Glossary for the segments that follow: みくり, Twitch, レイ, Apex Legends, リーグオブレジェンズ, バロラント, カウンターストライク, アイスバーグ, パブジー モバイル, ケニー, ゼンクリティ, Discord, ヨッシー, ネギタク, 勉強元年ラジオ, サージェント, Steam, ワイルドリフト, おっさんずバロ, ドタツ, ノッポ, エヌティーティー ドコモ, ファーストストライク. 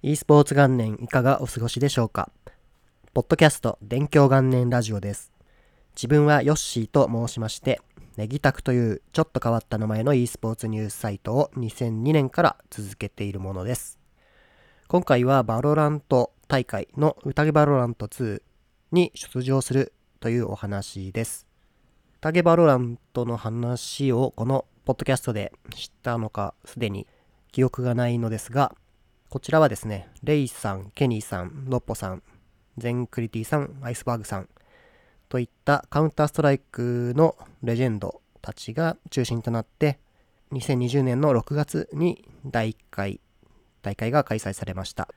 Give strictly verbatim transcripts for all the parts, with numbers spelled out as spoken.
e スポーツ元年いかがお過ごしでしょうか。ポッドキャスト勉強元年ラジオです。自分はヨッシーと申しまして、ネギタクというちょっと変わった名前の e スポーツニュースサイトをにせんにねんから続けているものです。今回はバロラント大会の宴バロラントツーに出場するというお話です。宴バロラントの話をこのポッドキャストで知ったのかすでに記憶がないのですが、こちらはですね、レイさん、ケニーさん、ノッポさん、ゼンクリティさん、アイスバーグさんといったカウンターストライクのレジェンドたちが中心となって、にせんにじゅうねんのろくがつに第1回大会が開催されました。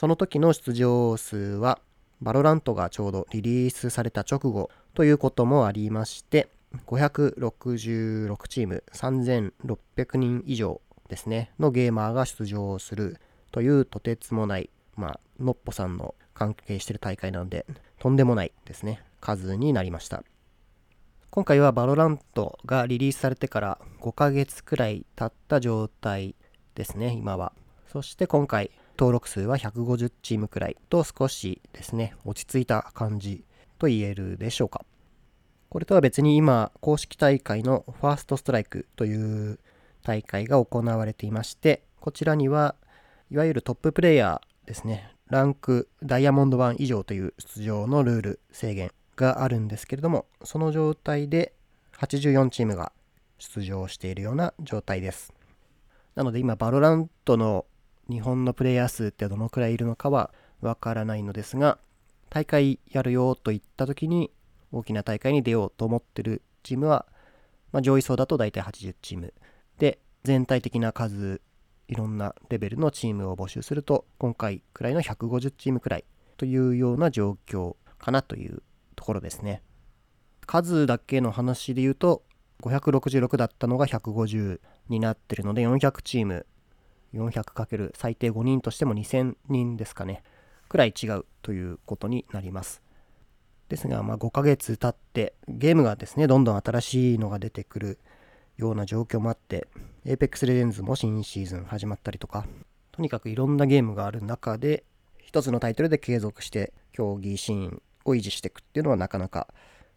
その時の出場数はバロラントがちょうどリリースされた直後ということもありまして、ごひゃくろくじゅうろくチームさんぜんろっぴゃくにん以上ですねのゲーマーが出場するというとてつもない、まあ、ノッポさんの関係している大会なのでとんでもないですね数になりました。今回はバロラントがリリースされてからごかげつくらい経った状態ですね今は。そして今回登録数はひゃくごじゅうチームくらいと少しですね落ち着いた感じと言えるでしょうか。これとは別に今公式大会のファーストストライクという大会が行われていまして、こちらにはいわゆるトッププレイヤーですね、ランクダイヤモンドワン以上という出場のルール制限があるんですけれども、その状態ではちじゅうよんチームが出場しているような状態です。なので今バロラントの日本のプレイヤー数ってどのくらいいるのかはわからないのですが、大会やるよといった時に大きな大会に出ようと思ってるチームは、まあ、上位層だと大体はちじゅうチームで、全体的な数いろんなレベルのチームを募集すると今回くらいのひゃくごじゅうチームくらいというような状況かなというところですね。数だけの話で言うとごひゃくろくじゅうろくだったのがひゃくごじゅうになってるので、よんひゃくチーム よんひゃく× 最低ごにんとしてもにせんにんですかねくらい違うということになります。ですがまあごかげつ経ってゲームがですねどんどん新しいのが出てくるような状況もあって、 Apex Legends も新シーズン始まったりとか、とにかくいろんなゲームがある中で一つのタイトルで継続して競技シーンを維持していくっていうのはなかなか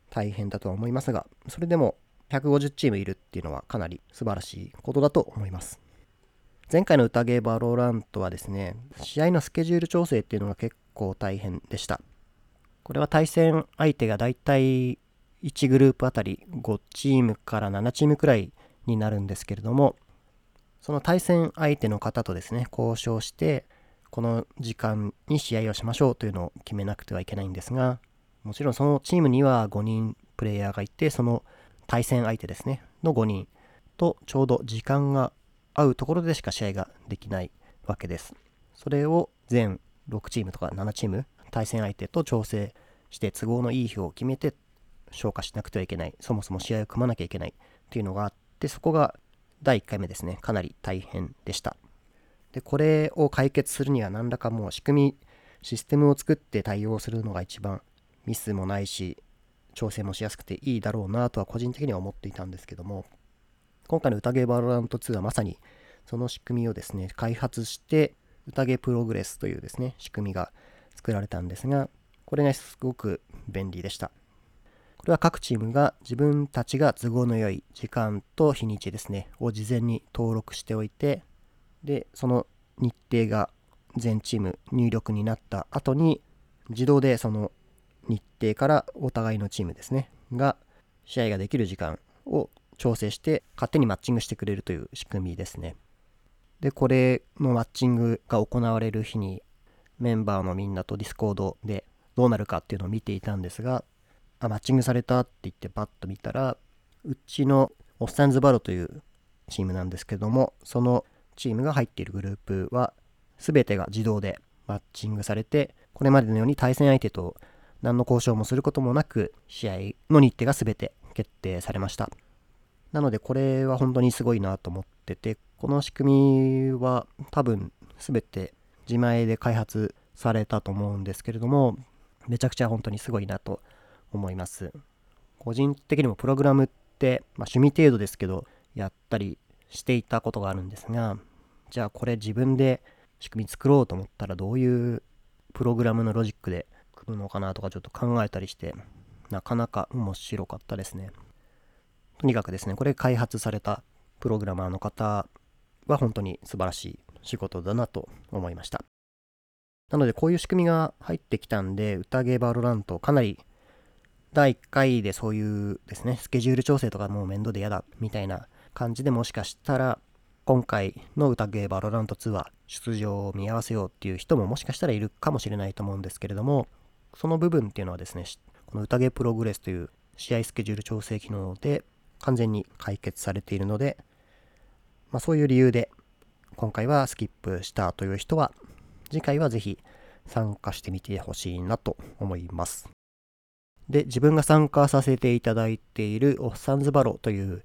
大変だとは思いますが、それでもひゃくごじゅうチームいるっていうのはかなり素晴らしいことだと思います。前回の宴バロラントはですね、試合のスケジュール調整っていうのが結構大変でした。これは対戦相手がだいたいいちグループあたりごチームからななチームくらいになるんですけれども、その対戦相手の方とですね交渉してこの時間に試合をしましょうというのを決めなくてはいけないんですが、もちろんそのチームにはごにんプレイヤーがいて、その対戦相手ですねのごにんとちょうど時間が合うところでしか試合ができないわけです。それを全ろくチームとかななチーム対戦相手と調整して都合のいい日を決めて消化しなくてはいけない、そもそも試合を組まなきゃいけないっていうのがあって、そこがだいいっかいめですねかなり大変でした。でこれを解決するには何らかもう仕組みシステムを作って対応するのが一番ミスもないし調整もしやすくていいだろうなとは個人的には思っていたんですけども、今回の宴バロラントツーはまさにその仕組みをですね開発して、宴プログレスというですね仕組みが作られたんですが、これがすごく便利でした。これは各チームが自分たちが都合の良い時間と日にちですねを事前に登録しておいて、でその日程が全チーム入力になった後に自動でその日程からお互いのチームですねが試合ができる時間を調整して勝手にマッチングしてくれるという仕組みですね。でこれのマッチングが行われる日にメンバーのみんなとディスコードでどうなるかっていうのを見ていたんですが、あマッチングされたって言ってパッと見たら、うちのオッサンズバロというチームなんですけども、そのチームが入っているグループは全てが自動でマッチングされて、これまでのように対戦相手と何の交渉もすることもなく試合の日程が全て決定されました。なのでこれは本当にすごいなと思ってて、この仕組みは多分全て自前で開発されたと思うんですけれども、めちゃくちゃ本当にすごいなと思います。個人的にもプログラムって、まあ、趣味程度ですけどやったりしていたことがあるんですが、じゃあこれ自分で仕組み作ろうと思ったらどういうプログラムのロジックで組むのかなとかちょっと考えたりして、なかなか面白かったですね。とにかくですね、これ開発されたプログラマーの方は本当に素晴らしい仕事だなと思いました。なのでこういう仕組みが入ってきたんで、宴バロラントかなりだいいっかいでそういうですね、スケジュール調整とかもう面倒でやだみたいな感じで、もしかしたら今回の宴バロラントツアー出場を見合わせようっていう人ももしかしたらいるかもしれないと思うんですけれども、その部分っていうのはですね、この宴プログレスという試合スケジュール調整機能で完全に解決されているので、まあ、そういう理由で今回はスキップしたという人は次回はぜひ参加してみてほしいなと思います。で、自分が参加させていただいているおっさんずバロという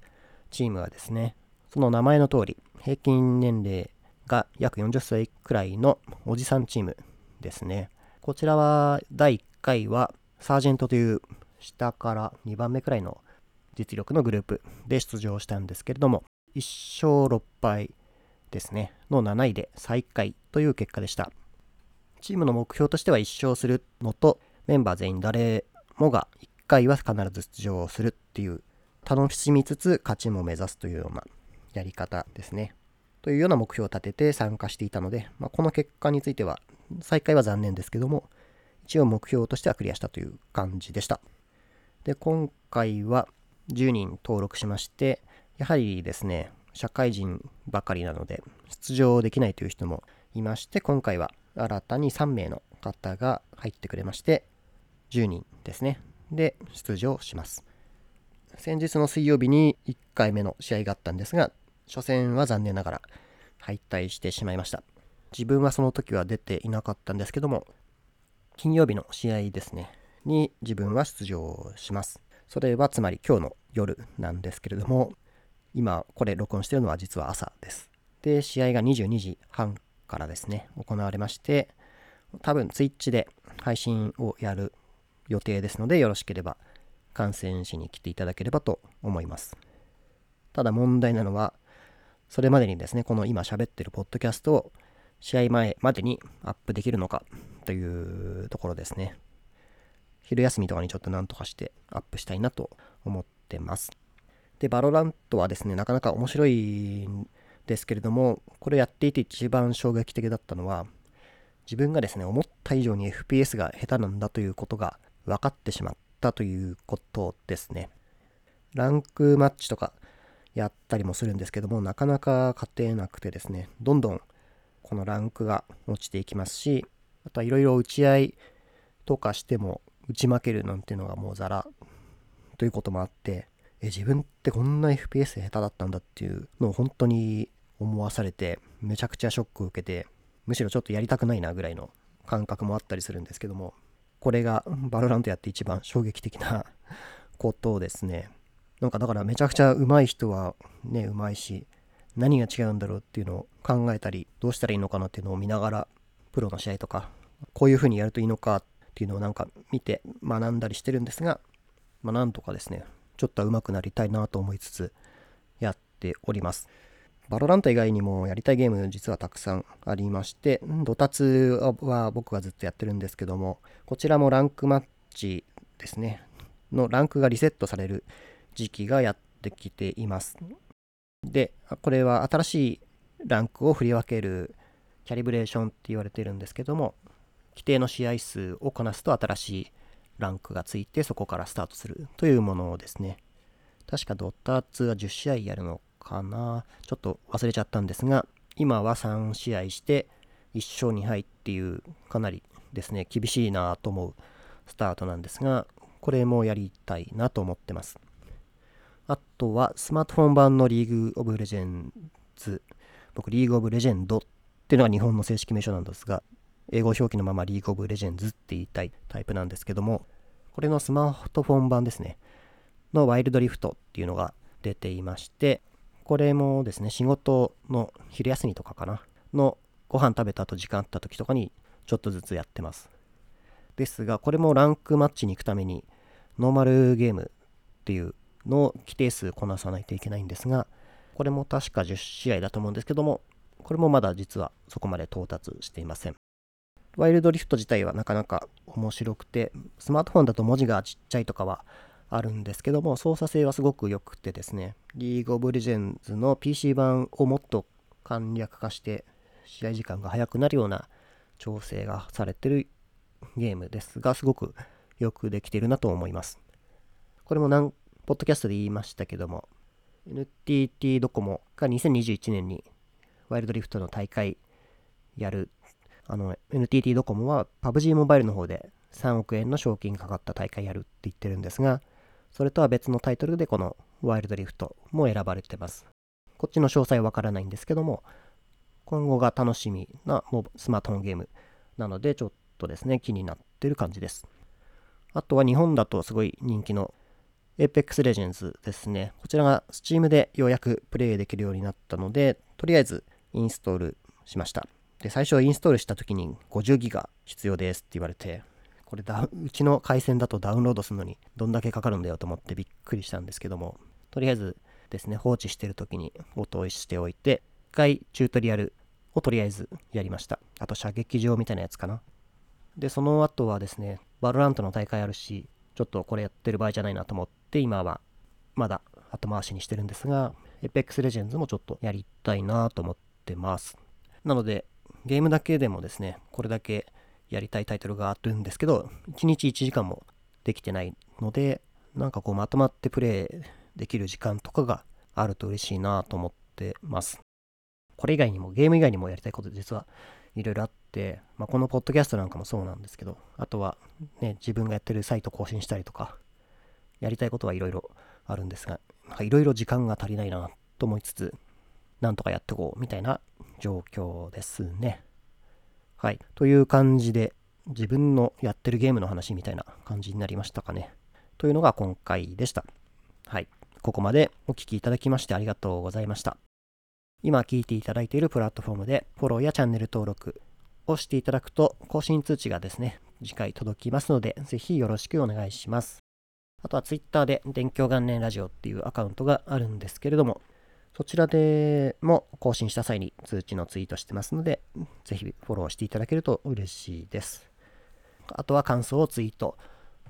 チームはですね、その名前の通り平均年齢が約よんじゅっさいくらいのおじさんチームですね。こちらはだいいっかいはサージェントという下からにばんめくらいの実力のグループで出場したんですけれども、いっしょうろっぱいですねのなないで最下位という結果でした。チームの目標としてはいっしょうするのと、メンバー全員誰もがいっかいは必ず出場するっていう、楽しみつつ勝ちも目指すというようなやり方ですね、というような目標を立てて参加していたので、まあ、この結果については最下位は残念ですけども、一応目標としてはクリアしたという感じでした。で、今回はじゅうにん登録しまして、やはりですね、社会人ばかりなので出場できないという人もいまして、今回は新たにさんめいの方が入ってくれまして、じゅうにんですねで出場します。先日の水曜日にいっかいめの試合があったんですが、初戦は残念ながら敗退してしまいました。自分はその時は出ていなかったんですけども、金曜日の試合ですねに自分は出場します。それはつまり今日の夜なんですけれども、今これ録音してるのは実は朝です。で、試合がにじゅうにじはんからですね行われまして、多分ツイッチで配信をやる予定ですので、よろしければ観戦しに来ていただければと思います。ただ問題なのは、それまでにですね、この今喋ってるポッドキャストを試合前までにアップできるのかというところですね。昼休みとかにちょっとなんとかしてアップしたいなと思ってます。で、バロラントはですね、なかなか面白いんですけれども、これやっていて一番衝撃的だったのは、自分がですね思った以上に エフピーエス が下手なんだということが分かってしまったということですね。ランクマッチとかやったりもするんですけども、なかなか勝てなくてですね、どんどんこのランクが落ちていきますし、あとはいろいろ打ち合いとかしても打ち負けるなんていうのがもうザラということもあって、え自分ってこんな エフピーエス 下手だったんだっていうのを本当に思わされて、めちゃくちゃショックを受けて、むしろちょっとやりたくないなぐらいの感覚もあったりするんですけども、これがバロラントやって一番衝撃的なことですね。なんかだからめちゃくちゃ上手い人はね上手いし、何が違うんだろうっていうのを考えたり、どうしたらいいのかなっていうのを見ながら、プロの試合とかこういう風にやるといいのかっていうのをなんか見て学んだりしてるんですが、まあなんとかですねちょっと上手くなりたいなと思いつつやっております。バロラント以外にもやりたいゲーム実はたくさんありまして、ドタツは僕はずっとやってるんですけども、こちらもランクマッチですねのランクがリセットされる時期がやってきています。で、これは新しいランクを振り分けるキャリブレーションって言われてるんですけども、規定の試合数をこなすと新しいランクがついて、そこからスタートするというものですね。確かドタツはじゅっしあいやるのかな、ちょっと忘れちゃったんですが、今はさんしあいしていっしょうにはいっていう、かなりですね厳しいなと思うスタートなんですが、これもやりたいなと思ってます。あとはスマートフォン版のリーグオブレジェンズ、僕リーグオブレジェンドっていうのが日本の正式名称なんですが、英語表記のままリーグオブレジェンズって言いたいタイプなんですけども、これのスマートフォン版ですねのワイルドリフトっていうのが出ていまして、これもですね仕事の昼休みとかかなのご飯食べた後時間あった時とかにちょっとずつやってます。ですがこれもランクマッチに行くためにノーマルゲームっていうの規定数こなさないといけないんですが、これも確かじゅっしあいだと思うんですけども、これもまだ実はそこまで到達していません。ワイルドリフト自体はなかなか面白くて、スマートフォンだと文字がちっちゃいとかはあるんですけども、操作性はすごく良くてですね、リーグオブレジェンズの ピーシー 版をもっと簡略化して試合時間が早くなるような調整がされてるゲームですが、すごくよくできているなと思います。これもなんポッドキャストで言いましたけども、 エヌティーティー ドコモがにせんにじゅういちねんにワイルドリフトの大会やる、あの エヌティーティー ドコモは パブジー モバイルの方でさんおくえんの賞金かかった大会やるって言ってるんですが、それとは別のタイトルでこのワイルドリフトも選ばれてます。こっちの詳細はわからないんですけども、今後が楽しみなスマートフォンゲームなので、ちょっとですね気になってる感じです。あとは日本だとすごい人気の Apex Legends ですね。こちらが Steam でようやくプレイできるようになったので、とりあえずインストールしました。で、最初インストールした時にごじゅうギガ必要ですって言われて、これだうちの回線だとダウンロードするのにどんだけかかるんだよと思ってびっくりしたんですけども、とりあえずですね放置してる時に音をしておいて、いっかいチュートリアルをとりあえずやりました。あと射撃場みたいなやつかな。で、その後はですね、バロラントの大会あるし、ちょっとこれやってる場合じゃないなと思って、今はまだ後回しにしてるんですが、Apex Legends もちょっとやりたいなと思ってます。なので、ゲームだけでもですね、これだけやりたいタイトルがあるんですけど、いちにちいちじかんもできてないので、なんかこうまとまってプレイできる時間とかがあると嬉しいなと思ってます。これ以外にも、ゲーム以外にもやりたいこと実はいろいろあって、まあ、このポッドキャストなんかもそうなんですけど、あとはね、自分がやってるサイト更新したりとか、やりたいことはいろいろあるんですが、なんかいろいろ時間が足りないなと思いつつ、なんとかやってこうみたいな状況ですね。はい。という感じで、自分のやってるゲームの話みたいな感じになりましたかね。というのが今回でした。はい。ここまでお聞きいただきましてありがとうございました。今聞いていただいているプラットフォームでフォローやチャンネル登録をしていただくと更新通知がですね、次回届きますので、ぜひよろしくお願いします。あとは Twitter で勉強元年ラジオっていうアカウントがあるんですけれども、そちらでも更新した際に通知のツイートしてますので、ぜひフォローしていただけると嬉しいです。あとは感想をツイート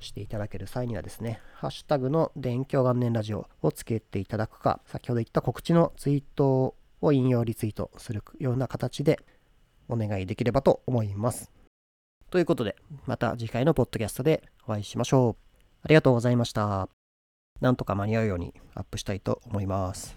していただける際にはですね、ハッシュタグの勉強元年ラジオをつけていただくか、先ほど言った告知のツイートをを引用リツイートするような形でお願いできればと思います。ということで、また次回のポッドキャストでお会いしましょう。ありがとうございました。なんとか間に合うようにアップしたいと思います。